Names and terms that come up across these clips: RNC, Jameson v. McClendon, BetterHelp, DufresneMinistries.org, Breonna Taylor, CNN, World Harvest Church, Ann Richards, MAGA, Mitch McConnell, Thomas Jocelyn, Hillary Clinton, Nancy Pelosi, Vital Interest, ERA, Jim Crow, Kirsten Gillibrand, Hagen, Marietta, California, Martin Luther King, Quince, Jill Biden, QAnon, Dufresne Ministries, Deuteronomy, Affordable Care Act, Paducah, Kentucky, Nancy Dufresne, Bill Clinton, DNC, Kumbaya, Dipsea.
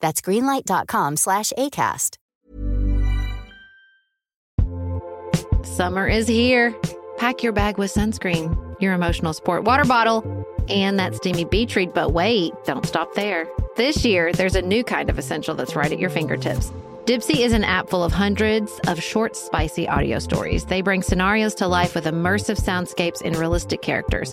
That's greenlight.com/ACAST. Summer is here. Pack your bag with sunscreen, your emotional support water bottle, and that steamy beach read. But wait, don't stop there. This year, there's a new kind of essential that's right at your fingertips. Dipsea is an app full of hundreds of short, spicy audio stories. They bring scenarios to life with immersive soundscapes and realistic characters.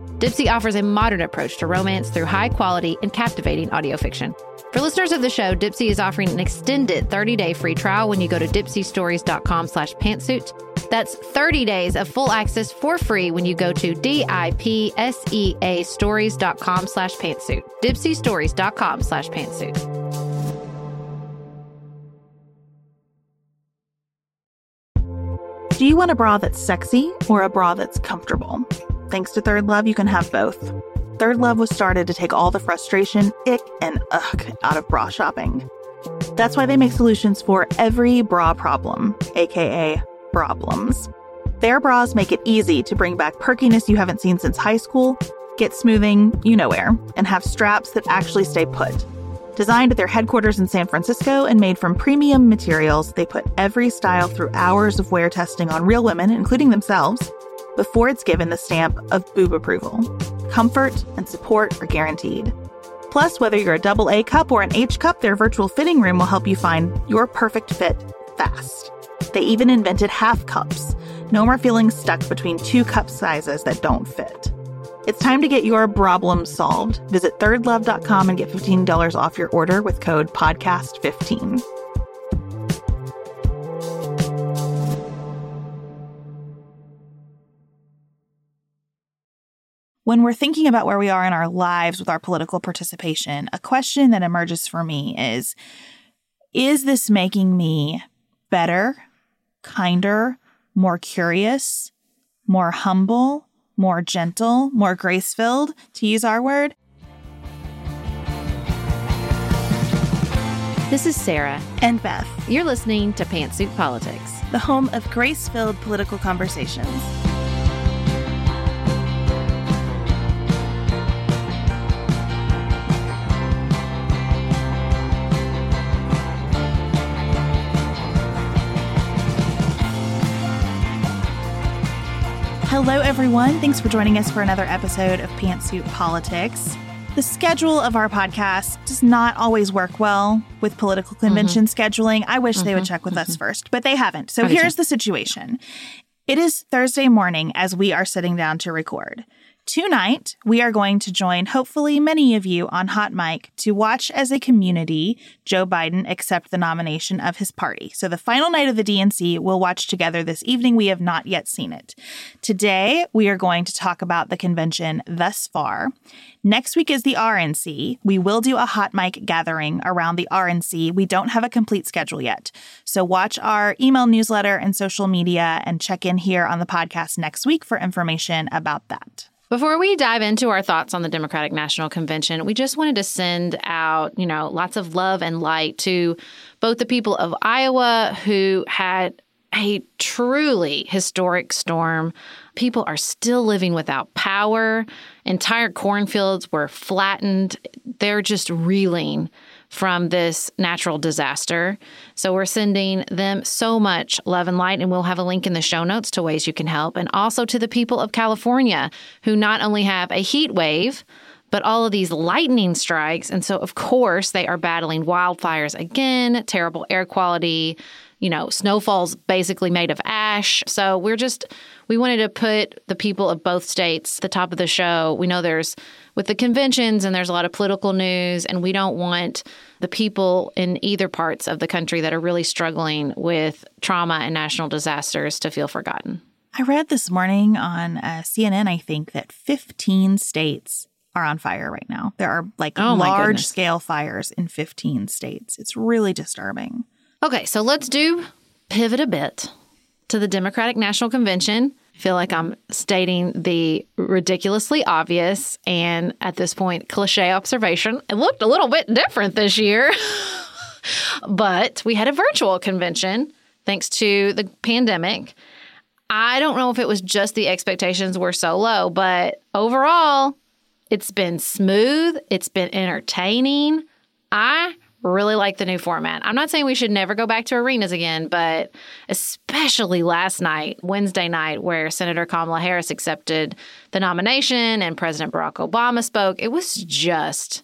Dipsea offers a modern approach to romance through high-quality and captivating audio fiction. For listeners of the show, Dipsea is offering an extended 30-day free trial when you go to dipseastories.com/pantsuit. That's 30 days of full access for free when you go to DIPSEA stories.com/pantsuit. dipseastories.com/pantsuit. Do you want a bra that's sexy or a bra that's comfortable? Thanks to Third Love, you can have both. Third Love was started to take all the frustration, ick, and ugh out of bra shopping. That's why they make solutions for every bra problem, aka problems. Their bras make it easy to bring back perkiness you haven't seen since high school, get smoothing, you know where, and have straps that actually stay put. Designed at their headquarters in San Francisco and made from premium materials, they put every style through hours of wear testing on real women, including themselves, before it's given the stamp of boob approval. Comfort and support are guaranteed. Plus, whether you're a AA cup or an H cup, their virtual fitting room will help you find your perfect fit fast. They even invented half cups. No more feeling stuck between two cup sizes that don't fit. It's time to get your problem solved. Visit thirdlove.com and get $15 off your order with code PODCAST15. When we're thinking about where we are in our lives with our political participation, a question that emerges for me is this making me better, kinder, more curious, more humble, more gentle, more grace-filled, to use our word? This is Sarah. And Beth. You're listening to Pantsuit Politics, the home of grace-filled political conversations. Hello, everyone. Thanks for joining us for another episode of Pantsuit Politics. The schedule of our podcast does not always work well with political convention scheduling. I wish they would check with us first, but they haven't. So here's the situation. It is Thursday morning as we are sitting down to record. Tonight, we are going to join, hopefully, many of you on Hot Mic to watch as a community Joe Biden accept the nomination of his party. So the final night of the DNC we'll watch together this evening. We have not yet seen it. Today, we are going to talk about the convention thus far. Next week is the RNC. We will do a Hot Mic gathering around the RNC. We don't have a complete schedule yet. So watch our email newsletter and social media and check in here on the podcast next week for information about that. Before we dive into our thoughts on the Democratic National Convention, we just wanted to send out, lots of love and light to both the people of Iowa who had a truly historic storm. People are still living without power. Entire cornfields were flattened. They're just reeling from this natural disaster. So we're sending them so much love and light, and we'll have a link in the show notes to ways you can help. And also to the people of California who not only have a heat wave, but all of these lightning strikes. And so, of course, they are battling wildfires again, terrible air quality, you know, snowfall's basically made of ash. So we wanted to put the people of both states at the top of the show. We know there's with the conventions and there's a lot of political news, and we don't want the people in either parts of the country that are really struggling with trauma and national disasters to feel forgotten. I read this morning on CNN, I think, that 15 states are on fire right now. There are large-scale fires in 15 states. It's really disturbing. Okay, so let's pivot a bit to the Democratic National Convention. I feel like I'm stating the ridiculously obvious and, at this point, cliche observation. It looked a little bit different this year, but we had a virtual convention thanks to the pandemic. I don't know if it was just the expectations were so low, but overall, it's been smooth. It's been entertaining. I really like the new format. I'm not saying we should never go back to arenas again, but especially last night, Wednesday night, where Senator Kamala Harris accepted the nomination and President Barack Obama spoke, it was just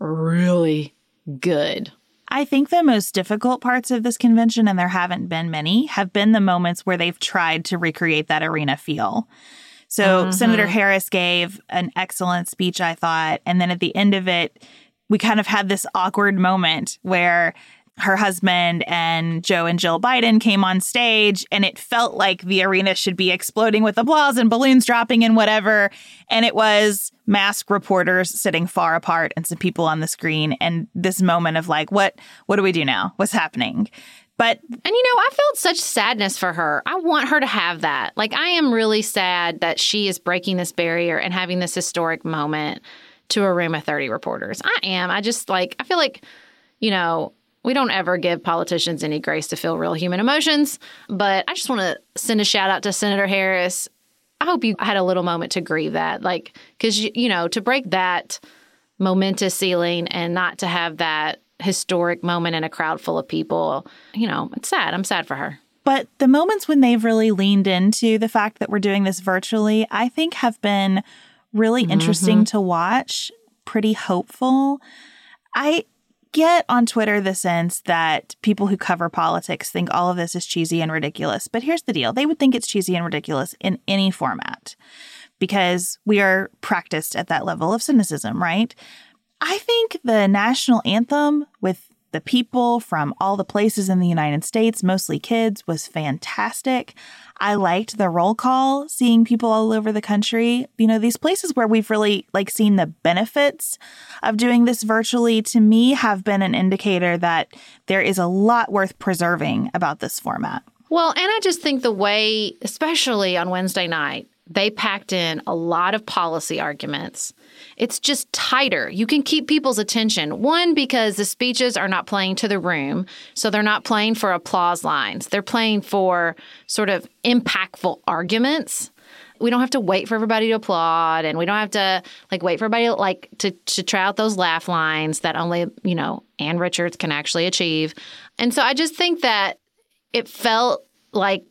really good. I think the most difficult parts of this convention, and there haven't been many, have been the moments where they've tried to recreate that arena feel. So Senator Harris gave an excellent speech, I thought. And then at the end of it, we kind of had this awkward moment where her husband and Joe and Jill Biden came on stage, and it felt like the arena should be exploding with applause and balloons dropping and whatever. And it was masked reporters sitting far apart and some people on the screen. And this moment of like, what do we do now? What's happening? And, I felt such sadness for her. I want her to have that. Like, I am really sad that she is breaking this barrier and having this historic moment to a room of 30 reporters. I am. I feel like, we don't ever give politicians any grace to feel real human emotions. But I just want to send a shout out to Senator Harris. I hope you had a little moment to grieve that. Like, because, to break that momentous ceiling and not to have that historic moment in a crowd full of people. It's sad. I'm sad for her. But the moments when they've really leaned into the fact that we're doing this virtually, I think have been really interesting to watch, pretty hopeful. I get on Twitter the sense that people who cover politics think all of this is cheesy and ridiculous. But here's the deal. They would think it's cheesy and ridiculous in any format because we are practiced at that level of cynicism, right? I think the national anthem with the people from all the places in the United States, mostly kids, was fantastic. I liked the roll call, seeing people all over the country. These places where we've really seen the benefits of doing this virtually, to me, have been an indicator that there is a lot worth preserving about this format. Well, and I just think the way, especially on Wednesday night, they packed in a lot of policy arguments. It's just tighter. You can keep people's attention. One, because the speeches are not playing to the room, so they're not playing for applause lines. They're playing for sort of impactful arguments. We don't have to wait for everybody to applaud, and we don't have to wait for everybody to try out those laugh lines that only, Ann Richards can actually achieve. And so I just think that it felt like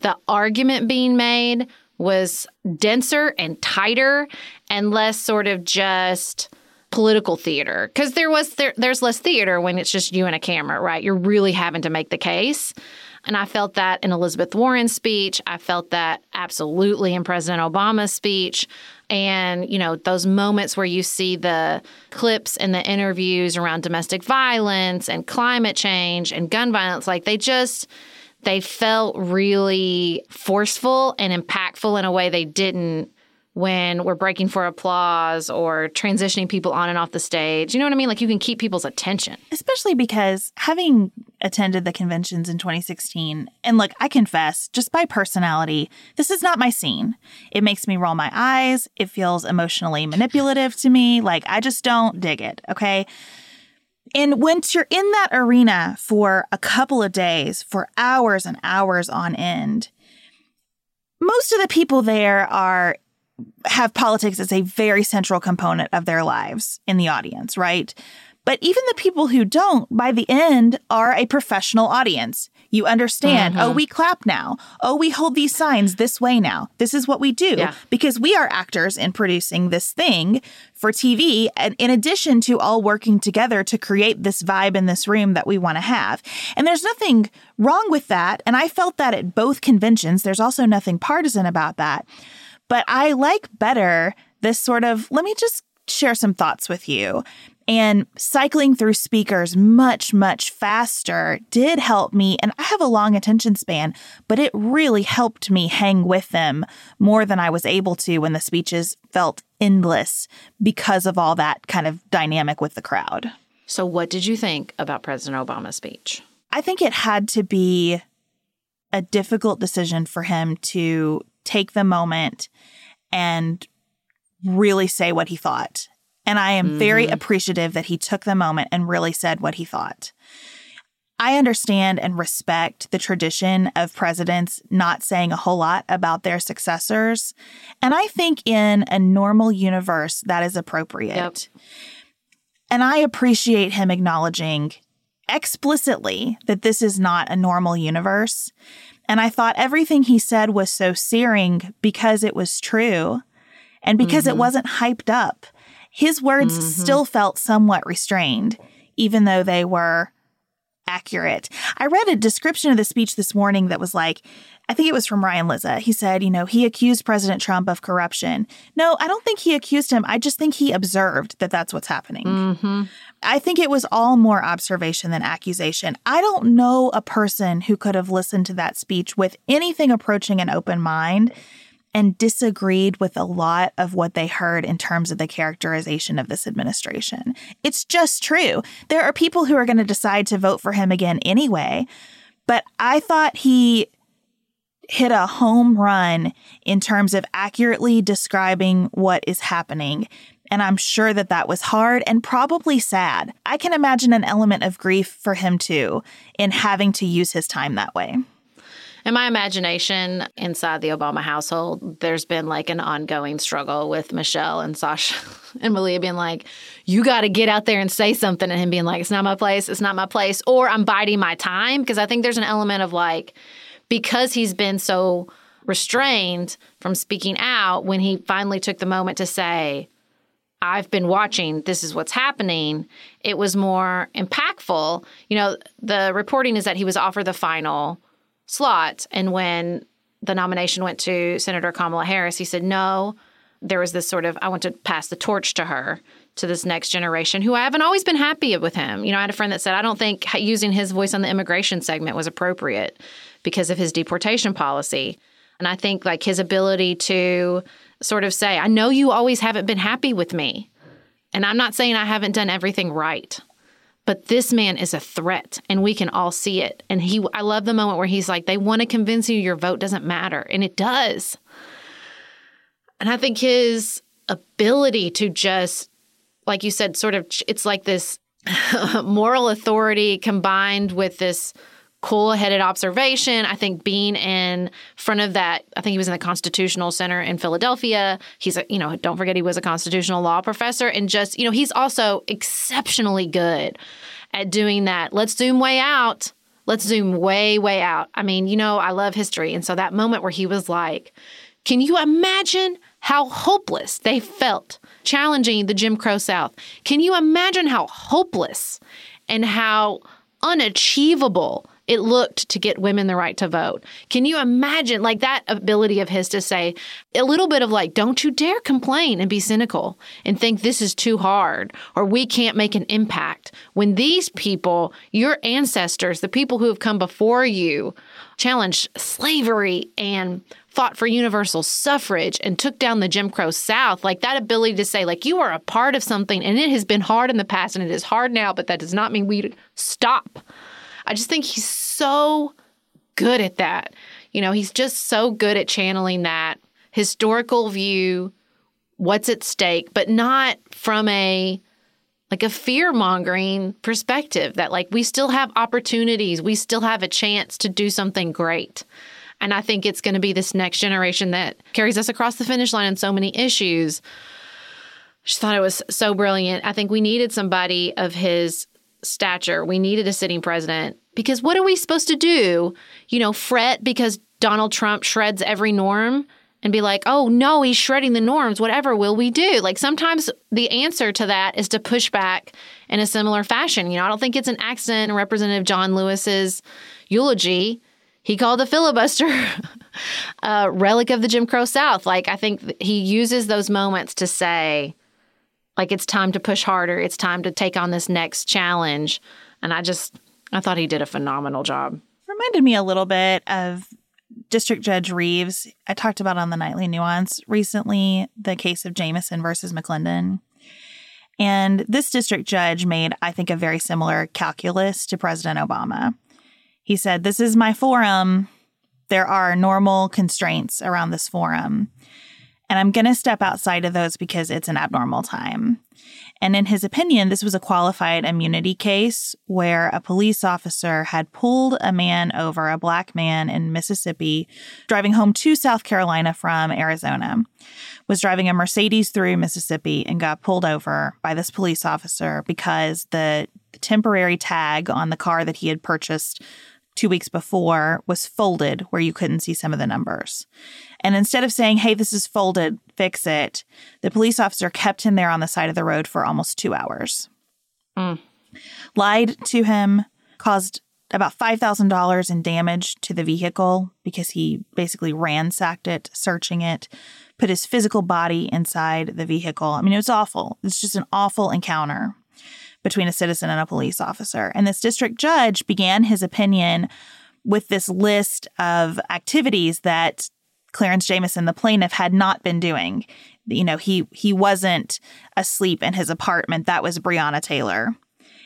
the argument being made was denser and tighter and less sort of just political theater. Because there's less theater when it's just you and a camera, right? You're really having to make the case. And I felt that in Elizabeth Warren's speech. I felt that absolutely in President Obama's speech. And, those moments where you see the clips and the interviews around domestic violence and climate change and gun violence, they felt really forceful and impactful in a way they didn't when we're breaking for applause or transitioning people on and off the stage. You know what I mean? You can keep people's attention. Especially because, having attended the conventions in 2016, and I confess, just by personality, this is not my scene. It makes me roll my eyes. It feels emotionally manipulative to me. I just don't dig it, okay? And once you're in that arena for a couple of days, for hours and hours on end, most of the people there have politics as a very central component of their lives in the audience, right? But even the people who don't, by the end, are a professional audience. You understand, oh, we clap now. Oh, we hold these signs this way now. This is what we do because we are actors in producing this thing for TV, and in addition to all working together to create this vibe in this room that we want to have. And there's nothing wrong with that. And I felt that at both conventions. There's also nothing partisan about that. But I like better this sort of, let me just share some thoughts with you. And cycling through speakers much, much faster did help me. And I have a long attention span, but it really helped me hang with them more than I was able to when the speeches felt endless because of all that kind of dynamic with the crowd. So what did you think about President Obama's speech? I think it had to be a difficult decision for him to take the moment and really say what he thought. And I am very appreciative that he took the moment and really said what he thought. I understand and respect the tradition of presidents not saying a whole lot about their successors. And I think in a normal universe, that is appropriate. Yep. And I appreciate him acknowledging explicitly that this is not a normal universe. And I thought everything he said was so searing because it was true and because it wasn't hyped up. His words still felt somewhat restrained, even though they were accurate. I read a description of the speech this morning that was like, I think it was from Ryan Lizza. He said, you know, he accused President Trump of corruption. No, I don't think he accused him. I just think he observed that that's what's happening. I think it was all more observation than accusation. I don't know a person who could have listened to that speech with anything approaching an open mind and disagreed with a lot of what they heard in terms of the characterization of this administration. It's just true. There are people who are going to decide to vote for him again anyway, but I thought he hit a home run in terms of accurately describing what is happening. And I'm sure that that was hard and probably sad. I can imagine an element of grief for him too in having to use his time that way. In my imagination, inside the Obama household, there's been like an ongoing struggle with Michelle and Sasha and Malia being like, you got to get out there and say something. And him being like, it's not my place. Or I'm biding my time. Because I think there's an element of like, because he's been so restrained from speaking out, when he finally took the moment to say, I've been watching, this is what's happening, it was more impactful. You know, the reporting is that he was offered the final slot. And when the nomination went to Senator Kamala Harris, he said, no, there was this sort of, I want to pass the torch to her, to this next generation, who I haven't always been happy with him. You know, I had a friend that said, I don't think using his voice on the immigration segment was appropriate because of his deportation policy. And I think like his ability to sort of say, I know you always haven't been happy with me. And I'm not saying I haven't done everything right. But this man is a threat, and we can all see it. And I love the moment where he's like, they want to convince you your vote doesn't matter. And it does. And I think his ability to just, like you said, sort of, it's like this moral authority combined with this cool-headed observation. I think being in front of that, I think he was in the Constitutional Center in Philadelphia. He's, you know, don't forget he was a constitutional law professor, and just, you know, he's also exceptionally good at doing that. Let's zoom way out. Let's zoom way, way out. I mean, you know, I love history. And so that moment where he was like, can you imagine how hopeless they felt challenging the Jim Crow South? Can you imagine how hopeless and how unachievable it looked to get women the right to vote? Can you imagine, like, that ability of his to say a little bit of like, don't you dare complain and be cynical and think this is too hard or we can't make an impact when these people, your ancestors, the people who have come before you, challenged slavery and fought for universal suffrage and took down the Jim Crow South. Like, that ability to say, like, you are a part of something and it has been hard in the past and it is hard now, but that does not mean we stop. I just think he's so good at that. You know, he's just so good at channeling that historical view, what's at stake, but not from a, like, a fear-mongering perspective that, like, we still have opportunities. We still have a chance to do something great. And I think it's going to be this next generation that carries us across the finish line in so many issues. She thought it was so brilliant. I think we needed somebody of his stature. We needed a sitting president because what are we supposed to do? You know, fret because Donald Trump shreds every norm and be like, oh, no, he's shredding the norms. Whatever will we do? Like sometimes the answer to that is to push back in a similar fashion. You know, I don't think it's an accident in Representative John Lewis's eulogy. He called the filibuster a relic of the Jim Crow South. Like, I think he uses those moments to say, like, it's time to push harder. It's time to take on this next challenge. And I thought he did a phenomenal job. Reminded me a little bit of District Judge Reeves. I talked about on the Nightly Nuance recently, the case of Jameson versus McClendon. And this district judge made, I think, a very similar calculus to President Obama. He said, this is my forum. There are normal constraints around this forum. And I'm going to step outside of those because it's an abnormal time. And in his opinion, this was a qualified immunity case where a police officer had pulled a man over, a black man in Mississippi, driving home to South Carolina from Arizona, was driving a Mercedes through Mississippi and got pulled over by this police officer because the temporary tag on the car that he had purchased 2 weeks before was folded where you couldn't see some of the numbers. And instead of saying, hey, this is folded, fix it, the police officer kept him there on the side of the road for almost 2 hours. Lied to him, caused about $5,000 in damage to the vehicle because he basically ransacked it, searching it, put his physical body inside the vehicle. I mean, it was awful. It's just an awful encounter between a citizen and a police officer. And this district judge began his opinion with this list of activities that Clarence Jamison, the plaintiff, had not been doing. You know, he wasn't asleep in his apartment. That was Breonna Taylor.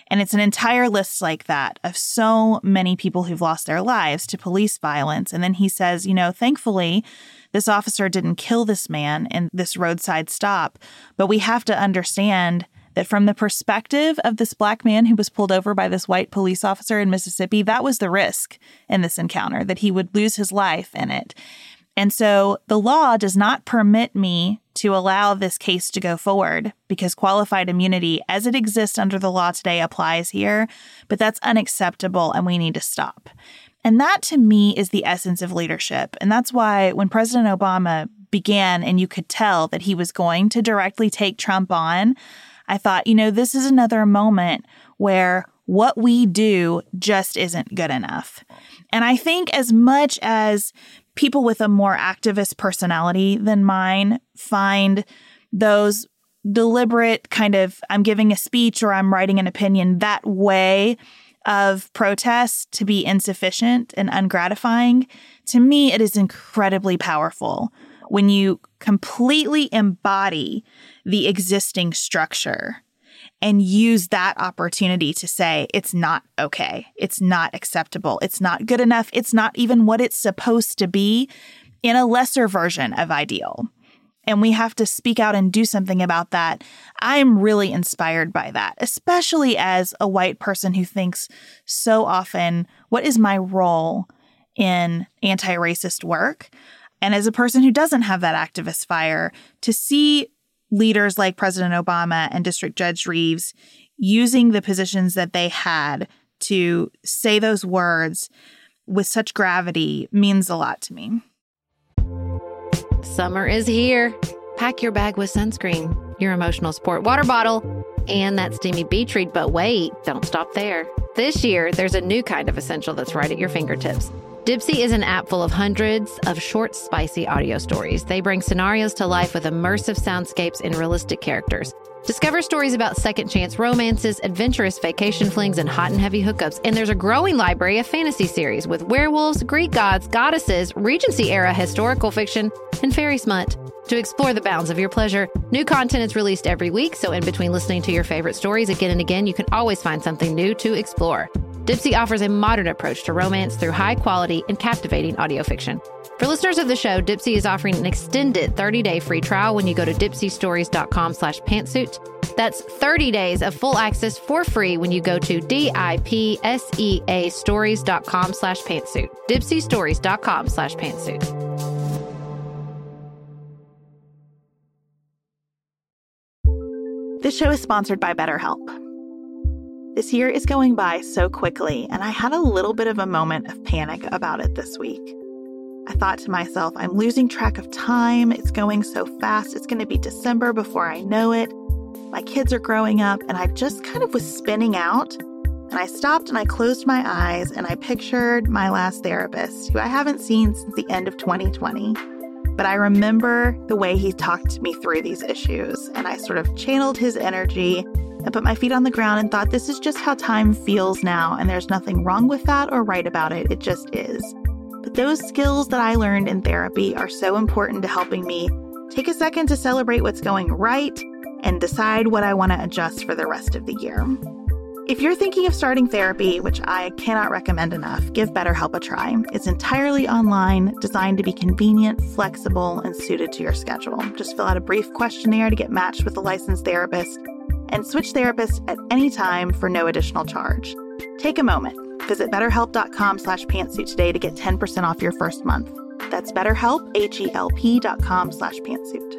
And it's an entire list like that of so many people who've lost their lives to police violence. And then he says, you know, thankfully, this officer didn't kill this man in this roadside stop, but we have to understand that from the perspective of this black man who was pulled over by this white police officer in Mississippi, that was the risk in this encounter, that he would lose his life in it. And so the law does not permit me to allow this case to go forward because qualified immunity as it exists under the law today applies here, but that's unacceptable and we need to stop. And that to me is the essence of leadership. And that's why when President Obama began and you could tell that he was going to directly take Trump on, I thought, you know, this is another moment where what we do just isn't good enough. And I think as much as people with a more activist personality than mine find those deliberate kind of I'm giving a speech or I'm writing an opinion that way of protest to be insufficient and ungratifying, to me, it is incredibly powerful when you completely embody the existing structure and use that opportunity to say it's not okay, it's not acceptable, it's not good enough, it's not even what it's supposed to be in a lesser version of ideal. And we have to speak out and do something about that. I'm really inspired by that, especially as a white person who thinks so often, what is my role in anti-racist work? And as a person who doesn't have that activist fire, to see leaders like President Obama and District Judge Reeves using the positions that they had to say those words with such gravity means a lot to me. Summer is here. Pack your bag with sunscreen, your emotional support water bottle, and that steamy beach read. But wait, don't stop there. This year, there's a new kind of essential that's right at your fingertips. Dipsea is an app full of hundreds of short, spicy audio stories. They bring scenarios to life with immersive soundscapes and realistic characters. Discover stories about second chance romances, adventurous vacation flings, and hot and heavy hookups. And there's a growing library of fantasy series with werewolves, Greek gods, goddesses, Regency-era historical fiction, and fairy smut. To explore the bounds of your pleasure, new content is released every week, so in between listening to your favorite stories again and again, you can always find something new to explore. Dipsea offers a modern approach to romance through high-quality and captivating audio fiction. For listeners of the show, Dipsea is offering an extended 30-day free trial when you go to dipseastories.com/pantsuit. That's 30 days of full access for free when you go to DIPSEA stories.com/pantsuit. dipseastories.com/pantsuit. This show is sponsored by BetterHelp. This year is going by so quickly, and I had a little bit of a moment of panic about it this week. I thought to myself, I'm losing track of time. It's going so fast. It's going to be December before I know it. My kids are growing up, and I just kind of was spinning out. And I stopped and I closed my eyes and I pictured my last therapist, who I haven't seen since the end of 2020. But I remember the way he talked me through these issues, and I sort of channeled his energy and put my feet on the ground and thought, this is just how time feels now, and there's nothing wrong with that or right about it. It just is. But those skills that I learned in therapy are so important to helping me take a second to celebrate what's going right and decide what I want to adjust for the rest of the year. If you're thinking of starting therapy, which I cannot recommend enough, give BetterHelp a try. It's entirely online, designed to be convenient, flexible, and suited to your schedule. Just fill out a brief questionnaire to get matched with a licensed therapist and switch therapists at any time for no additional charge. Take a moment. Visit BetterHelp.com/pantsuit today to get 10% off your first month. That's BetterHelp, HELP.com/pantsuit.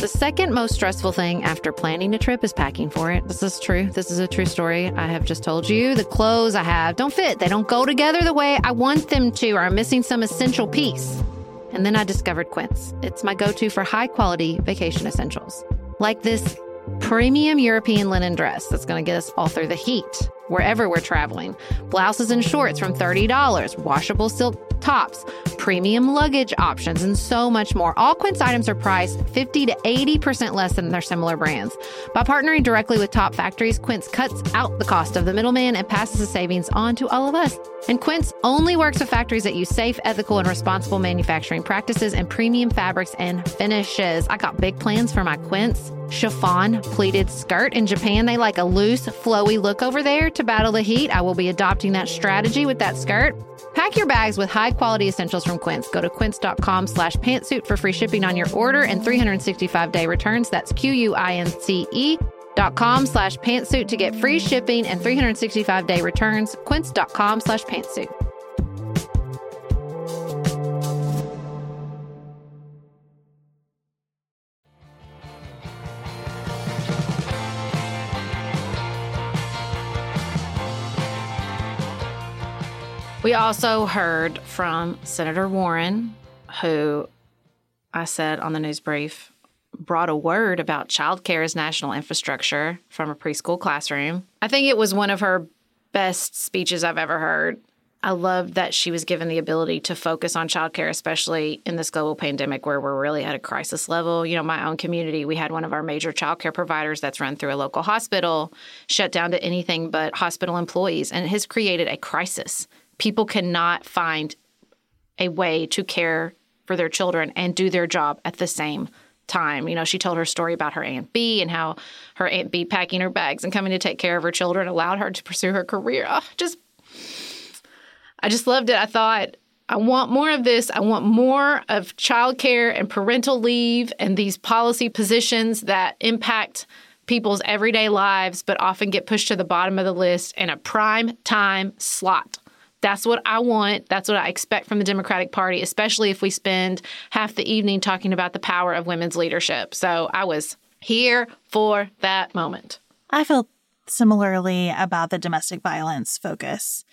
The second most stressful thing after planning a trip is packing for it. This is true. This is a true story. I have just told you the clothes I have don't fit. They don't go together the way I want them to, or I'm missing some essential piece. And then I discovered Quince. It's my go-to for high-quality vacation essentials, like this premium European linen dress that's going to get us all through the heat wherever we're traveling. Blouses and shorts from $30, washable silk tops, premium luggage options, and so much more. All Quince items are priced 50 to 80% less than their similar brands. By partnering directly with top factories, Quince cuts out the cost of the middleman and passes the savings on to all of us. And Quince only works with factories that use safe, ethical, and responsible manufacturing practices and premium fabrics and finishes. I got big plans for my Quince chiffon pleated skirt. In Japan, they like a loose, flowy look over there. To battle the heat, I will be adopting that strategy with that skirt. Pack your bags with high-quality essentials from Quince. Go to quince.com/pantsuit for free shipping on your order and 365-day returns. That's QUINCE.com/pantsuit to get free shipping and 365-day returns. Quince.com/pantsuit. We also heard from Senator Warren, who I said on the news brief, brought a word about childcare as national infrastructure from a preschool classroom. I think it was one of her best speeches I've ever heard. I loved that she was given the ability to focus on childcare, especially in this global pandemic where we're really at a crisis level. You know, my own community, we had one of our major childcare providers that's run through a local hospital, shut down to anything but hospital employees, and it has created a crisis. People cannot find a way to care for their children and do their job at the same time. You know, she told her story about her Aunt B and how her Aunt B packing her bags and coming to take care of her children allowed her to pursue her career. I just loved it. I thought, I want more of this. I want more of childcare and parental leave and these policy positions that impact people's everyday lives but often get pushed to the bottom of the list in a prime time slot. That's what I want. That's what I expect from the Democratic Party, especially if we spend half the evening talking about the power of women's leadership. So I was here for that moment. I felt similarly about the domestic violence focus.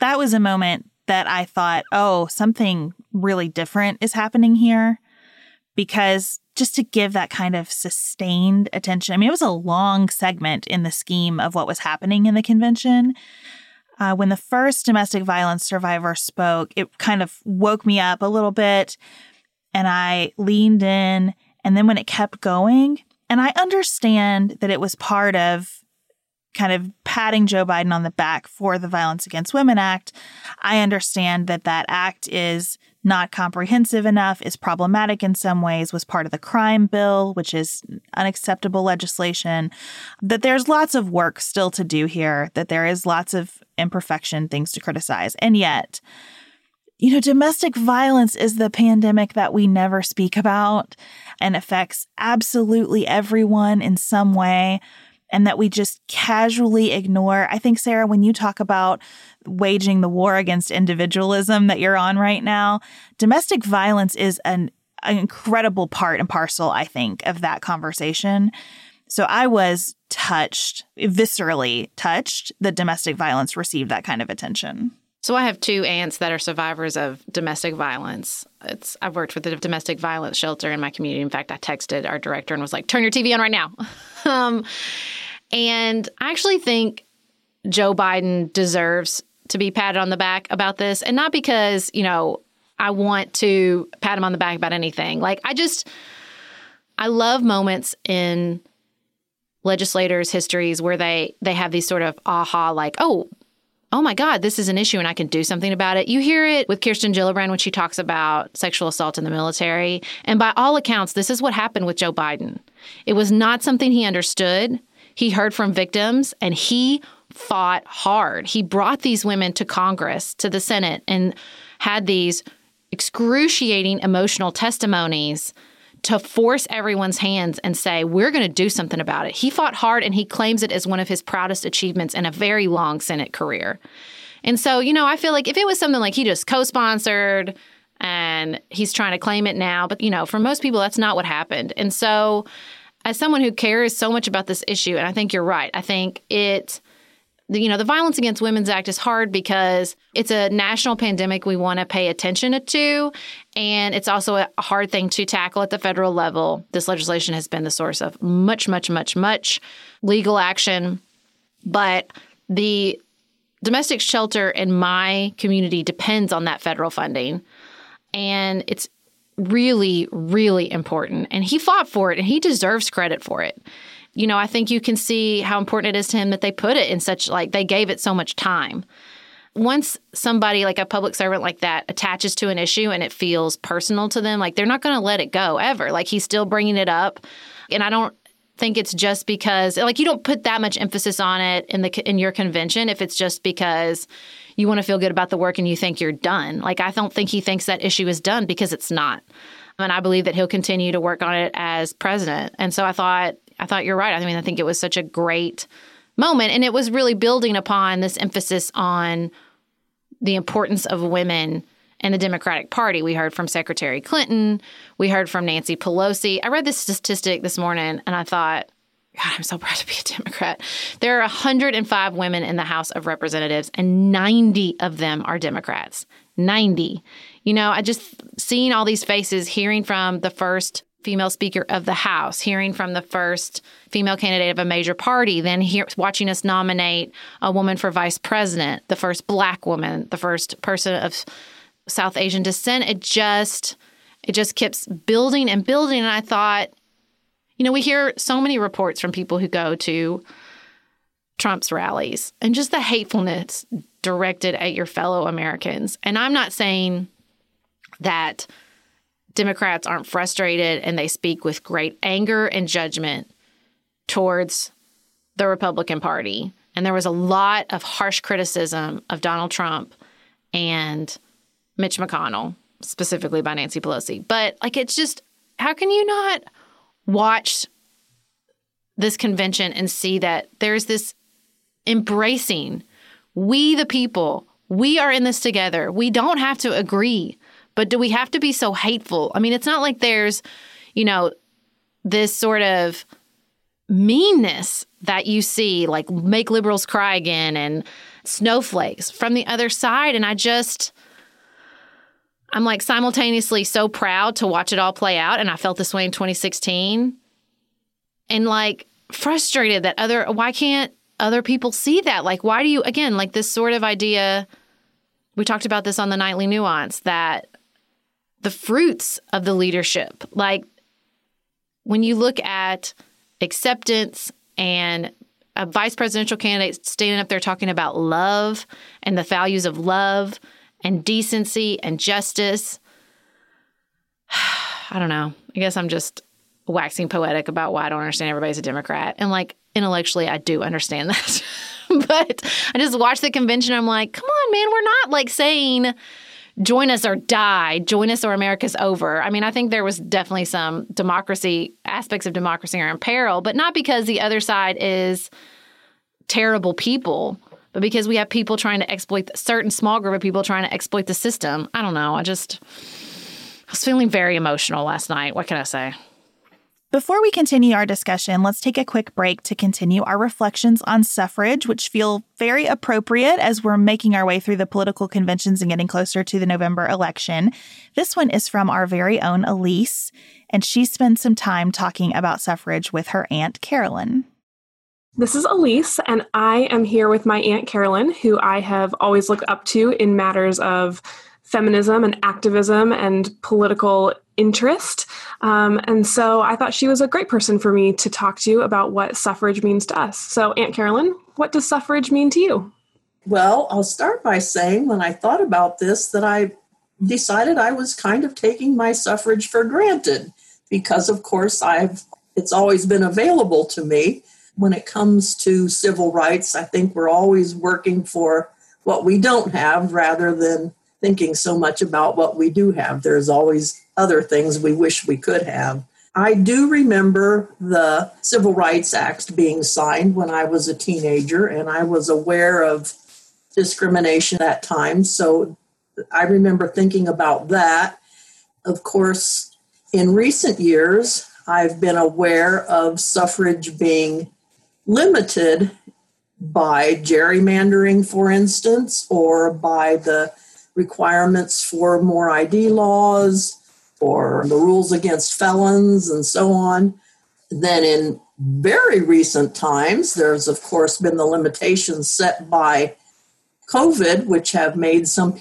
That was a moment that I thought, oh, something really different is happening here, because just to give that kind of sustained attention. I mean, it was a long segment in the scheme of what was happening in the convention. When the first domestic violence survivor spoke, it kind of woke me up a little bit, and I leaned in. And then when it kept going, and I understand that it was part of kind of patting Joe Biden on the back for the Violence Against Women Act, I understand that that act is not comprehensive enough, is problematic in some ways, was part of the crime bill, which is unacceptable legislation, that there's lots of work still to do here, that there is lots of imperfection, things to criticize. And yet, you know, domestic violence is the pandemic that we never speak about and affects absolutely everyone in some way, and that we just casually ignore. I think, Sarah, when you talk about waging the war against individualism that you're on right now, domestic violence is an an incredible part and parcel, I think, of that conversation. So I was touched, viscerally touched, that domestic violence received that kind of attention. So I have two aunts that are survivors of domestic violence. I've worked with a domestic violence shelter in my community. In fact, I texted our director and was like, turn your TV on right now. And I actually think Joe Biden deserves to be patted on the back about this. And not because, you know, I want to pat him on the back about anything. Like, I love moments in legislators' histories where they have these sort of aha, like, oh my God, this is an issue and I can do something about it. You hear it with Kirsten Gillibrand when she talks about sexual assault in the military. And by all accounts, this is what happened with Joe Biden. It was not something he understood. He heard from victims and he fought hard. He brought these women to Congress, to the Senate, and had these excruciating emotional testimonies to force everyone's hands and say, we're going to do something about it. He fought hard, and he claims it as one of his proudest achievements in a very long Senate career. And so, you know, I feel like if it was something like he just co-sponsored and he's trying to claim it now, but, you know, for most people, that's not what happened. And so as someone who cares so much about this issue, and I think you're right, I think it, you know, the Violence Against Women's Act is hard because it's a national pandemic we want to pay attention to, and it's also a hard thing to tackle at the federal level. This legislation has been the source of much legal action, but the domestic shelter in my community depends on that federal funding, and it's really, really important. And he fought for it, and he deserves credit for it. You know, I think you can see how important it is to him that they put it in such, like, they gave it so much time. Once somebody, like a public servant like that, attaches to an issue and it feels personal to them, like, they're not going to let it go ever. Like, he's still bringing it up. And I don't think it's just because, like, you don't put that much emphasis on it in your convention if it's just because you want to feel good about the work and you think you're done. Like, I don't think he thinks that issue is done, because it's not. And I believe that he'll continue to work on it as president. And so I thought you're right. I mean, I think it was such a great moment. And it was really building upon this emphasis on the importance of women and the Democratic Party. We heard from Secretary Clinton. We heard from Nancy Pelosi. I read this statistic this morning and I thought, God, I'm so proud to be a Democrat. There are 105 women in the House of Representatives and 90 of them are Democrats. 90. You know, I just seeing all these faces, hearing from the first female Speaker of the House, hearing from the first female candidate of a major party, then watching us nominate a woman for vice president, the first Black woman, the first person of South Asian descent. It just keeps building and building. And I thought, you know, we hear so many reports from people who go to Trump's rallies and just the hatefulness directed at your fellow Americans. And I'm not saying that Democrats aren't frustrated and they speak with great anger and judgment towards the Republican Party. And there was a lot of harsh criticism of Donald Trump and Mitch McConnell, specifically by Nancy Pelosi. But, like, it's just, how can you not watch this convention and see that there's this embracing, we the people, we are in this together. We don't have to agree. But do we have to be so hateful? I mean, it's not like there's, you know, this sort of meanness that you see, like make liberals cry again and snowflakes from the other side. And I'm like simultaneously so proud to watch it all play out. And I felt this way in 2016 and like frustrated that why can't other people see that? Like, why do you, again, like this sort of idea, we talked about this on the Nightly Nuance, that the fruits of the leadership, like when you look at acceptance and a vice presidential candidate standing up there talking about love and the values of love and decency and justice. I don't know. I guess I'm just waxing poetic about why I don't understand everybody's a Democrat. And like intellectually, I do understand that. But I just watched the convention. I'm like, come on, man, we're not like saying join us or die, join us or America's over. I mean, I think there was definitely some aspects of democracy are in peril, but not because the other side is terrible people, but because we have people trying to exploit a certain small group of people trying to exploit the system. I don't know. I just I was feeling very emotional last night. What can I say? Before we continue our discussion, let's take a quick break to continue our reflections on suffrage, which feel very appropriate as we're making our way through the political conventions and getting closer to the November election. This one is from our very own Elise, and she spends some time talking about suffrage with her Aunt Carolyn. This is Elise, and I am here with my Aunt Carolyn, who I have always looked up to in matters of feminism and activism and political interest. And so I thought she was a great person for me to talk to about what suffrage means to us. So Aunt Carolyn, what does suffrage mean to you? Well, I'll start by saying when I thought about this, that I decided I was kind of taking my suffrage for granted because, of course, it's always been available to me. When it comes to civil rights, I think we're always working for what we don't have rather than thinking so much about what we do have. There's always other things we wish we could have. I do remember the Civil Rights Act being signed when I was a teenager, and I was aware of discrimination at times. So I remember thinking about that. Of course, in recent years, I've been aware of suffrage being limited by gerrymandering, for instance, or by the requirements for more ID laws or the rules against felons and so on. Then in very recent times, there's, of course, been the limitations set by COVID, which have made some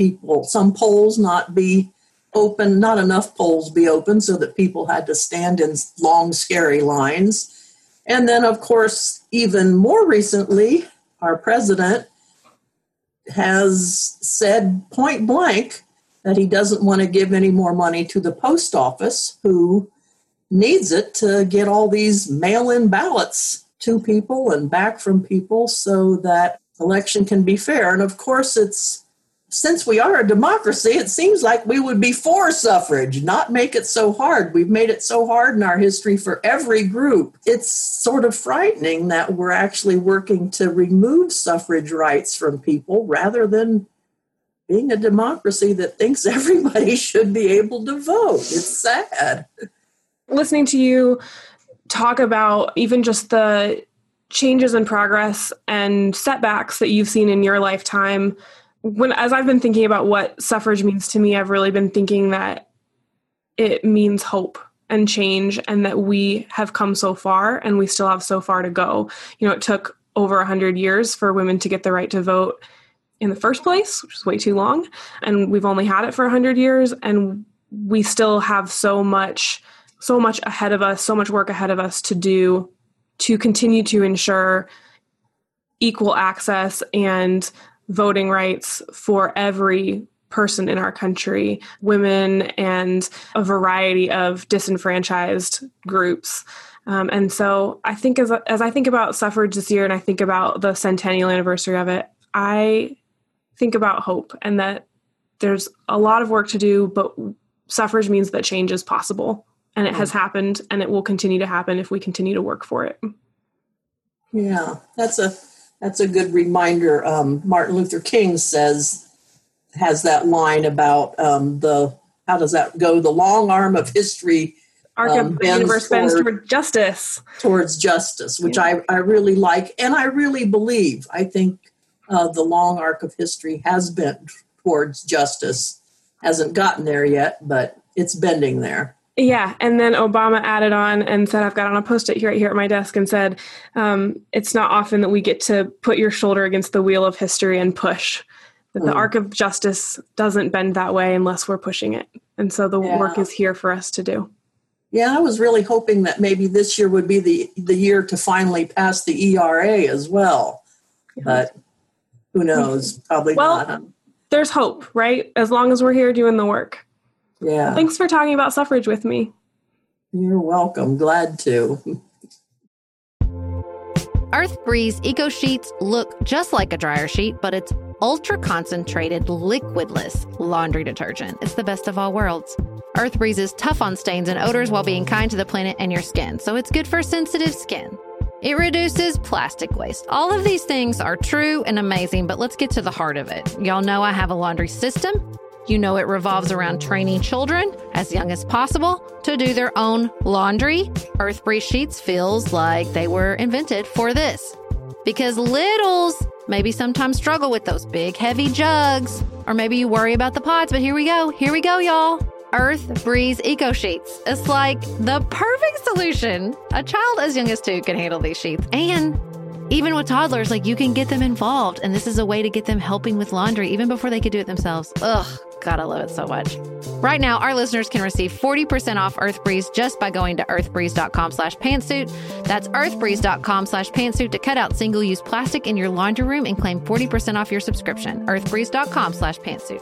polls not be open, not enough polls be open, so that people had to stand in long, scary lines. And then, of course, even more recently, our president has said point blank that he doesn't want to give any more money to the post office, who needs it to get all these mail-in ballots to people and back from people so that election can be fair. And of course, since we are a democracy, it seems like we would be for suffrage, not make it so hard. We've made it so hard in our history for every group. It's sort of frightening that we're actually working to remove suffrage rights from people rather than being a democracy that thinks everybody should be able to vote. It's sad. Listening to you talk about even just the changes in progress and setbacks that you've seen in your lifetime, as I've been thinking about what suffrage means to me, I've really been thinking that it means hope and change, and that we have come so far and we still have so far to go. You know, it took over 100 years for women to get the right to vote in the first place, which is way too long. And we've only had it for 100 years, and we still have so much ahead of us, so much work ahead of us to do to continue to ensure equal access and voting rights for every person in our country, women and a variety of disenfranchised groups. And so I think as I think about suffrage this year, and I think about the centennial anniversary of it, I think about hope and that there's a lot of work to do, but suffrage means that change is possible, and it has happened, and it will continue to happen if we continue to work for it. Yeah, that's a good reminder. Martin Luther King has that line about how does that go? The long arm of history. The universe bends toward justice. Towards justice, which I really like, and I really believe. I think the long arc of history has bent towards justice. Hasn't gotten there yet, but it's bending there. Yeah, and then Obama added on and said, I've got on a Post-it right here at my desk, and said, it's not often that we get to put your shoulder against the wheel of history and push. That the arc of justice doesn't bend that way unless we're pushing it. And so the work is here for us to do. Yeah, I was really hoping that maybe this year would be the year to finally pass the ERA as well. Yeah. But who knows? Probably not. There's hope, right? As long as we're here doing the work. Yeah. Well, thanks for talking about suffrage with me. You're welcome. Glad to. Earth Breeze Eco Sheets look just like a dryer sheet, but it's ultra-concentrated, liquidless laundry detergent. It's the best of all worlds. Earth Breeze is tough on stains and odors while being kind to the planet and your skin, so it's good for sensitive skin. It reduces plastic waste. All of these things are true and amazing, but let's get to the heart of it. Y'all know I have a laundry system. You know it revolves around training children, as young as possible, to do their own laundry. Earth Breeze sheets feels like they were invented for this. Because littles maybe sometimes struggle with those big, heavy jugs. Or maybe you worry about the pods, but here we go, y'all. Earth Breeze Eco Sheets. It's like the perfect solution. A child as young as 2 can handle these sheets. And even with toddlers, like, you can get them involved. And this is a way to get them helping with laundry even before they could do it themselves. Ugh, God, I love it so much. Right now, our listeners can receive 40% off Earth Breeze just by going to earthbreeze.com/pantsuit. That's earthbreeze.com/pantsuit to cut out single-use plastic in your laundry room and claim 40% off your subscription. earthbreeze.com/pantsuit.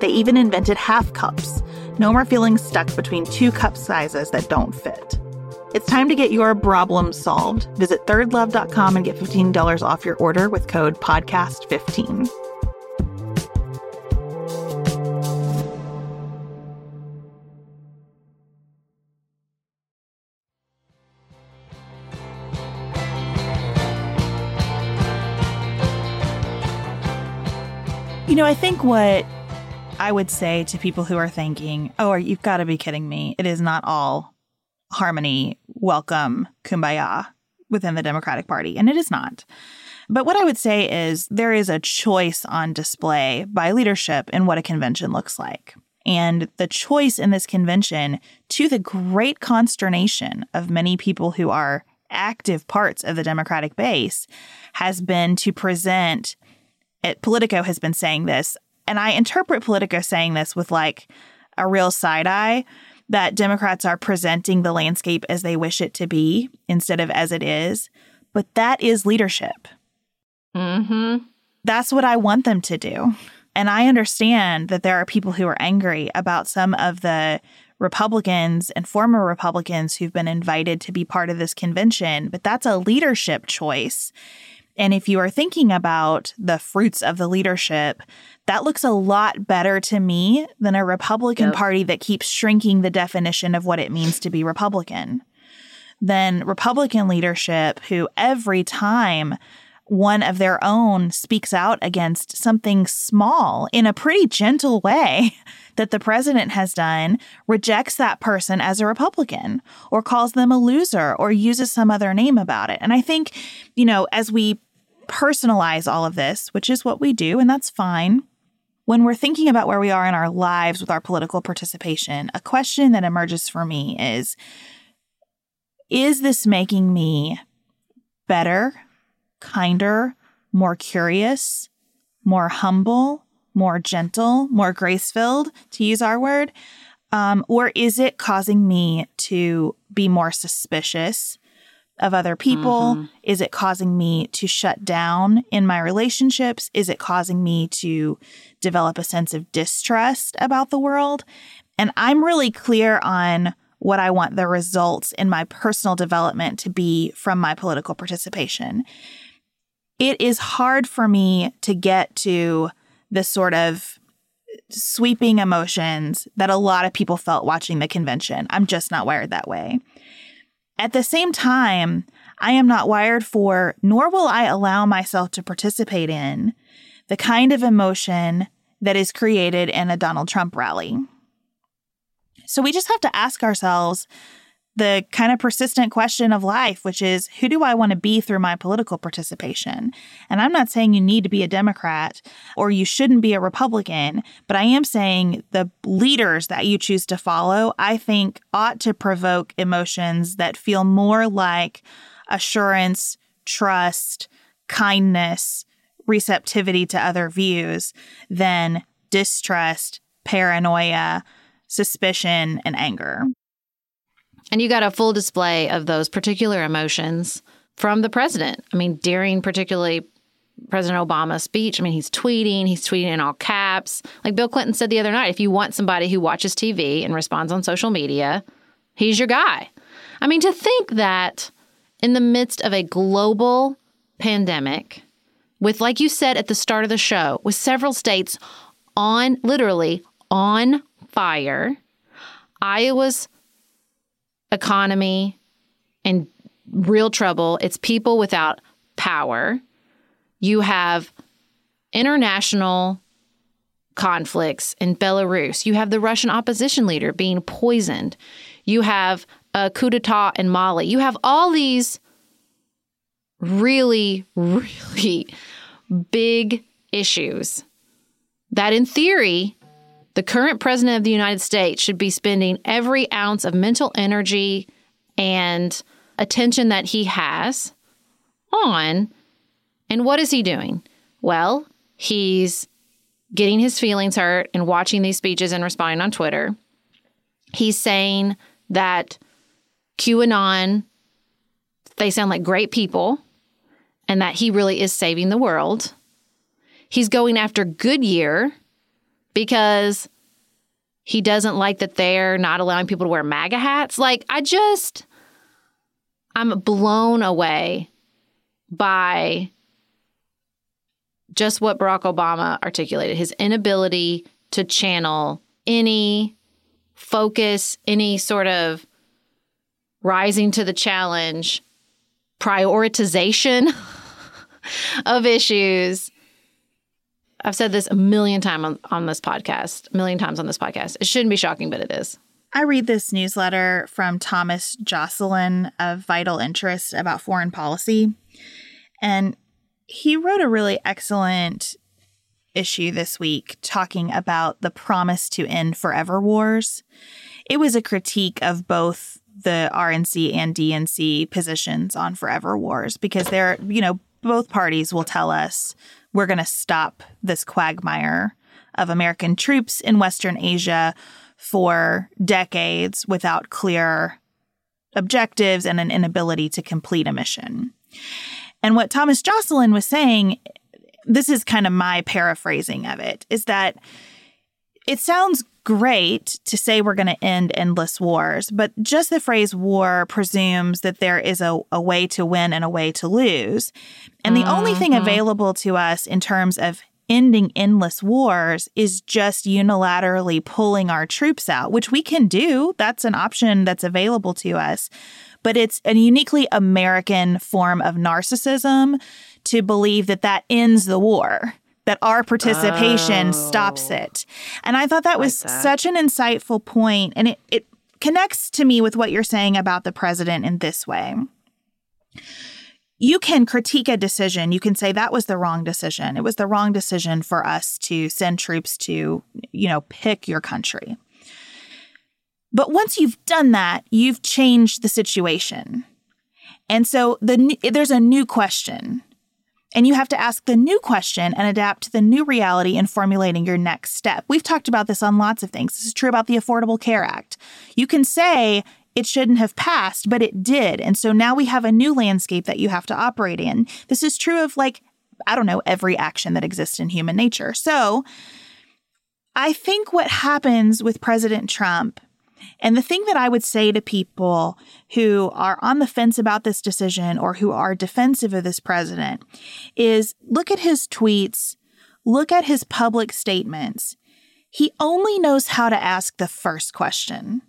They even invented half cups. No more feeling stuck between two cup sizes that don't fit. It's time to get your problem solved. Visit thirdlove.com and get $15 off your order with code PODCAST15. You know, I think what I would say to people who are thinking, oh, you've got to be kidding me, it is not all harmony, welcome, kumbaya within the Democratic Party. And it is not. But what I would say is there is a choice on display by leadership in what a convention looks like. And the choice in this convention, to the great consternation of many people who are active parts of the Democratic base, has been to present, Politico has been saying this, and I interpret Politico saying this with like a real side eye, that Democrats are presenting the landscape as they wish it to be instead of as it is. But that is leadership. Mm-hmm. That's what I want them to do. And I understand that there are people who are angry about some of the Republicans and former Republicans who've been invited to be part of this convention, but that's a leadership choice. And if you are thinking about the fruits of the leadership, that looks a lot better to me than a Republican Party that keeps shrinking the definition of what it means to be Republican. Than Republican leadership who every time one of their own speaks out against something small in a pretty gentle way that the president has done, rejects that person as a Republican or calls them a loser or uses some other name about it. And I think, you know, as we personalize all of this, which is what we do, and that's fine. When we're thinking about where we are in our lives with our political participation, a question that emerges for me is this making me better kinder, more curious, more humble, more gentle, more grace-filled, to use our word? Or is it causing me to be more suspicious of other people? Mm-hmm. Is it causing me to shut down in my relationships? Is it causing me to develop a sense of distrust about the world? And I'm really clear on what I want the results in my personal development to be from my political participation. It is hard for me to get to the sort of sweeping emotions that a lot of people felt watching the convention. I'm just not wired that way. At the same time, I am not wired for, nor will I allow myself to participate in, the kind of emotion that is created in a Donald Trump rally. So we just have to ask ourselves the kind of persistent question of life, which is, who do I want to be through my political participation? And I'm not saying you need to be a Democrat or you shouldn't be a Republican, but I am saying the leaders that you choose to follow, I think, ought to provoke emotions that feel more like assurance, trust, kindness, receptivity to other views than distrust, paranoia, suspicion, and anger. And you got a full display of those particular emotions from the president. I mean, during particularly President Obama's speech, I mean, he's tweeting in all caps. Like Bill Clinton said the other night, if you want somebody who watches TV and responds on social media, he's your guy. I mean, to think that in the midst of a global pandemic with, like you said at the start of the show, with several states literally on fire, Iowa's economy in real trouble. It's people without power. You have international conflicts in Belarus. You have the Russian opposition leader being poisoned. You have a coup d'etat in Mali. You have all these really, really big issues that in theory, the current president of the United States should be spending every ounce of mental energy and attention that he has on. And what is he doing? Well, he's getting his feelings hurt and watching these speeches and responding on Twitter. He's saying that QAnon, they sound like great people, and that he really is saving the world. He's going after Goodyear, because he doesn't like that they're not allowing people to wear MAGA hats. Like, I'm blown away by just what Barack Obama articulated, his inability to channel any focus, any sort of rising to the challenge, prioritization of issues. I've said this a million times on this podcast. It shouldn't be shocking, but it is. I read this newsletter from Thomas Jocelyn of Vital Interest about foreign policy. And he wrote a really excellent issue this week talking about the promise to end forever wars. It was a critique of both the RNC and DNC positions on forever wars, because they're, both parties will tell us, we're going to stop this quagmire of American troops in Western Asia for decades without clear objectives and an inability to complete a mission. And what Thomas Jocelyn was saying, this is kind of my paraphrasing of it, is that it sounds great to say we're going to end endless wars, but just the phrase war presumes that there is a way to win and a way to lose. And the only thing available to us in terms of ending endless wars is just unilaterally pulling our troops out, which we can do. That's an option that's available to us. But it's a uniquely American form of narcissism to believe that that ends the war, that our participation stops it. And I thought that was such an insightful point. And it connects to me with what you're saying about the president in this way. You can critique a decision. You can say that was the wrong decision. It was the wrong decision for us to send troops to, pick your country. But once you've done that, you've changed the situation. And so there's a new question And you have to ask the new question and adapt to the new reality in formulating your next step. We've talked about this on lots of things. This is true about the Affordable Care Act. You can say it shouldn't have passed, but it did. And so now we have a new landscape that you have to operate in. This is true of, like, I don't know, every action that exists in human nature. So I think what happens with President Trump, and the thing that I would say to people who are on the fence about this decision or who are defensive of this president is look at his tweets, look at his public statements. He only knows how to ask the first question.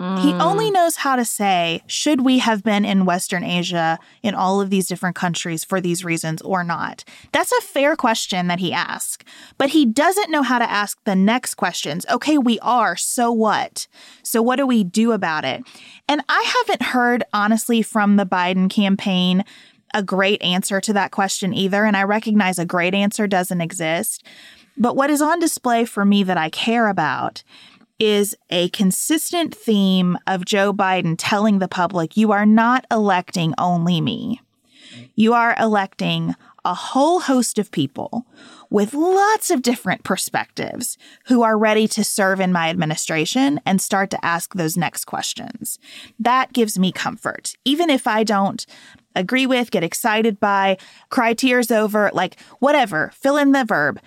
He only knows how to say, should we have been in Western Asia in all of these different countries for these reasons or not? That's a fair question that he asks, but he doesn't know how to ask the next questions. Okay, we are, so what? So what do we do about it? And I haven't heard, honestly, from the Biden campaign a great answer to that question either, and I recognize a great answer doesn't exist. But what is on display for me that I care about is a consistent theme of Joe Biden telling the public, you are not electing only me. You are electing a whole host of people with lots of different perspectives who are ready to serve in my administration and start to ask those next questions. That gives me comfort, even if I don't agree with, get excited by, cry tears over, like whatever, fill in the verb,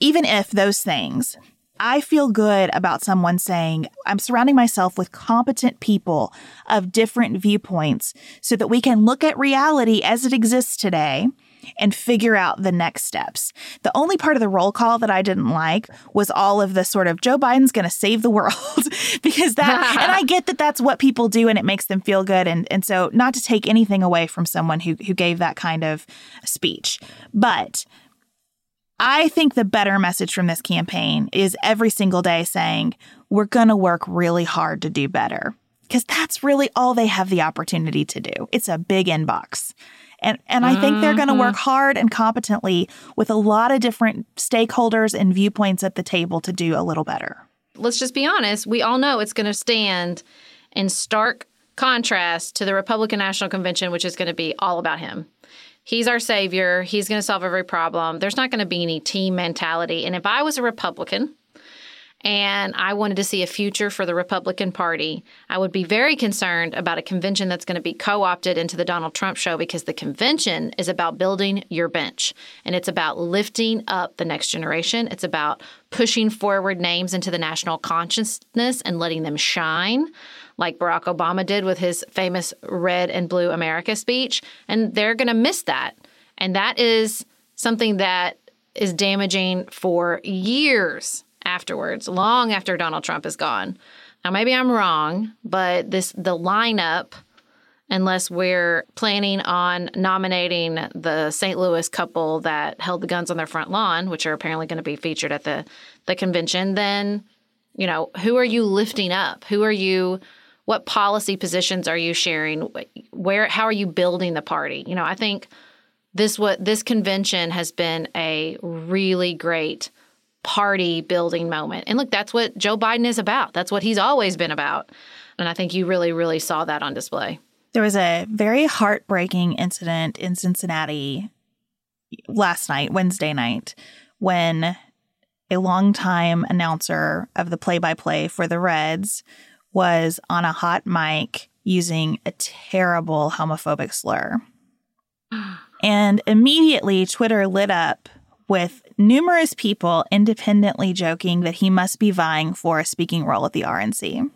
even if those things. I feel good about someone saying, I'm surrounding myself with competent people of different viewpoints so that we can look at reality as it exists today and figure out the next steps. The only part of the roll call that I didn't like was all of the sort of Joe Biden's going to save the world because that, and I get that that's what people do and it makes them feel good. And so not to take anything away from someone who gave that kind of speech, but I think the better message from this campaign is every single day saying, we're going to work really hard to do better, because that's really all they have the opportunity to do. It's a big inbox. And I think they're going to work hard and competently with a lot of different stakeholders and viewpoints at the table to do a little better. Let's just be honest. We all know it's going to stand in stark contrast to the Republican National Convention, which is going to be all about him. He's our savior. He's going to solve every problem. There's not going to be any team mentality. And if I was a Republican and I wanted to see a future for the Republican Party, I would be very concerned about a convention that's going to be co-opted into the Donald Trump show, because the convention is about building your bench. And it's about lifting up the next generation. It's about pushing forward names into the national consciousness and letting them shine, like Barack Obama did with his famous Red and Blue America speech. And they're going to miss that. And that is something that is damaging for years afterwards, long after Donald Trump is gone. Now, maybe I'm wrong, but the lineup, unless we're planning on nominating the St. Louis couple that held the guns on their front lawn, which are apparently going to be featured at the convention, then, you know, who are you lifting up? Who are you? What policy positions are you sharing? Where? How are you building the party? You know, I think this convention has been a really great party building moment. And look, that's what Joe Biden is about. That's what he's always been about. And I think you really, really saw that on display. There was a very heartbreaking incident in Cincinnati last night, Wednesday night, when a longtime announcer of the play-by-play for the Reds was on a hot mic using a terrible homophobic slur. And immediately Twitter lit up with numerous people independently joking that he must be vying for a speaking role at the RNC.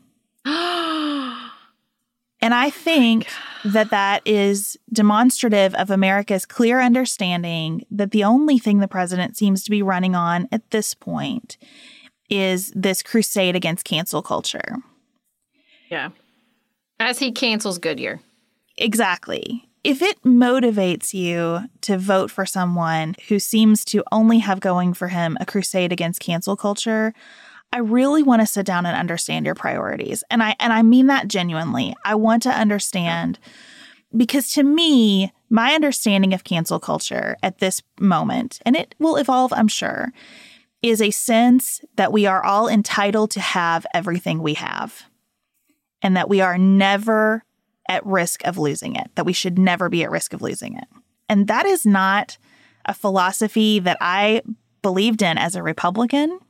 And I think that is demonstrative of America's clear understanding that the only thing the president seems to be running on at this point is this crusade against cancel culture. Yeah. As he cancels Goodyear. Exactly. If it motivates you to vote for someone who seems to only have going for him a crusade against cancel culture, I really want to sit down and understand your priorities. And I mean that genuinely. I want to understand, because to me, my understanding of cancel culture at this moment, and it will evolve, I'm sure, is a sense that we are all entitled to have everything we have, and that we are never at risk of losing it, that we should never be at risk of losing it. And that is not a philosophy that I believed in as a Republican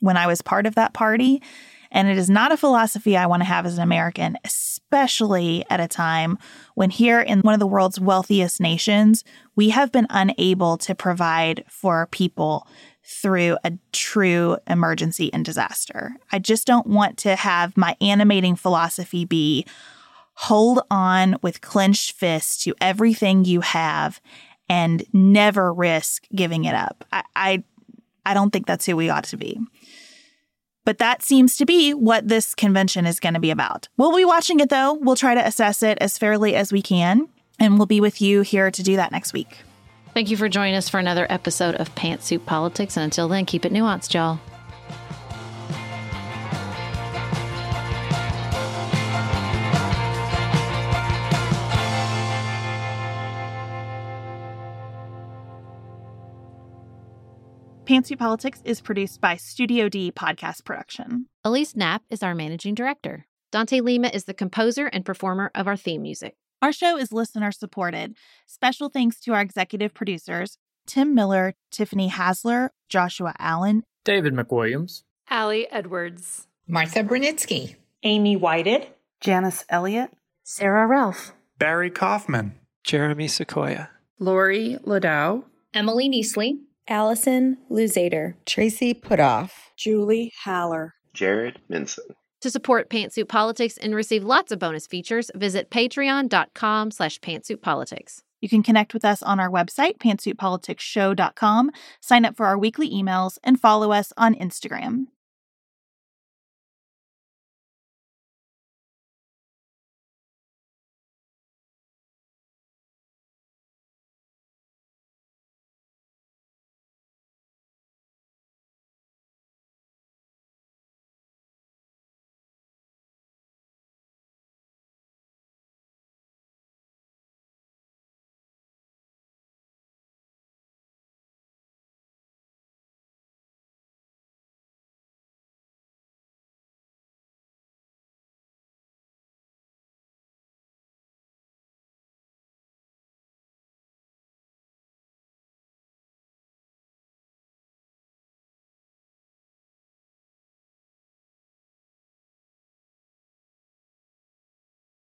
when I was part of that party. And it is not a philosophy I want to have as an American, especially at a time when here in one of the world's wealthiest nations, we have been unable to provide for people through a true emergency and disaster. I just don't want to have my animating philosophy be hold on with clenched fists to everything you have and never risk giving it up. I don't think that's who we ought to be. But that seems to be what this convention is going to be about. We'll be watching it, though. We'll try to assess it as fairly as we can, and we'll be with you here to do that next week. Thank you for joining us for another episode of Pantsuit Politics, and until then, keep it nuanced, y'all. Pantsuit Politics is produced by Studio D Podcast Production. Elise Knapp is our managing director. Dante Lima is the composer and performer of our theme music. Our show is listener-supported. Special thanks to our executive producers, Tim Miller, Tiffany Hasler, Joshua Allen, David McWilliams, Allie Edwards, Martha Brunitsky, Amy Whited, Janice Elliott, Sarah Ralph, Barry Kaufman, Jeremy Sequoia, Lori Ladau, Emily Neasley, Allison Luzader, Tracy Putoff, Julie Haller, Jared Minson. To support Pantsuit Politics and receive lots of bonus features, visit patreon.com/pantsuitpolitics. You can connect with us on our website, pantsuitpoliticsshow.com, sign up for our weekly emails, and follow us on Instagram.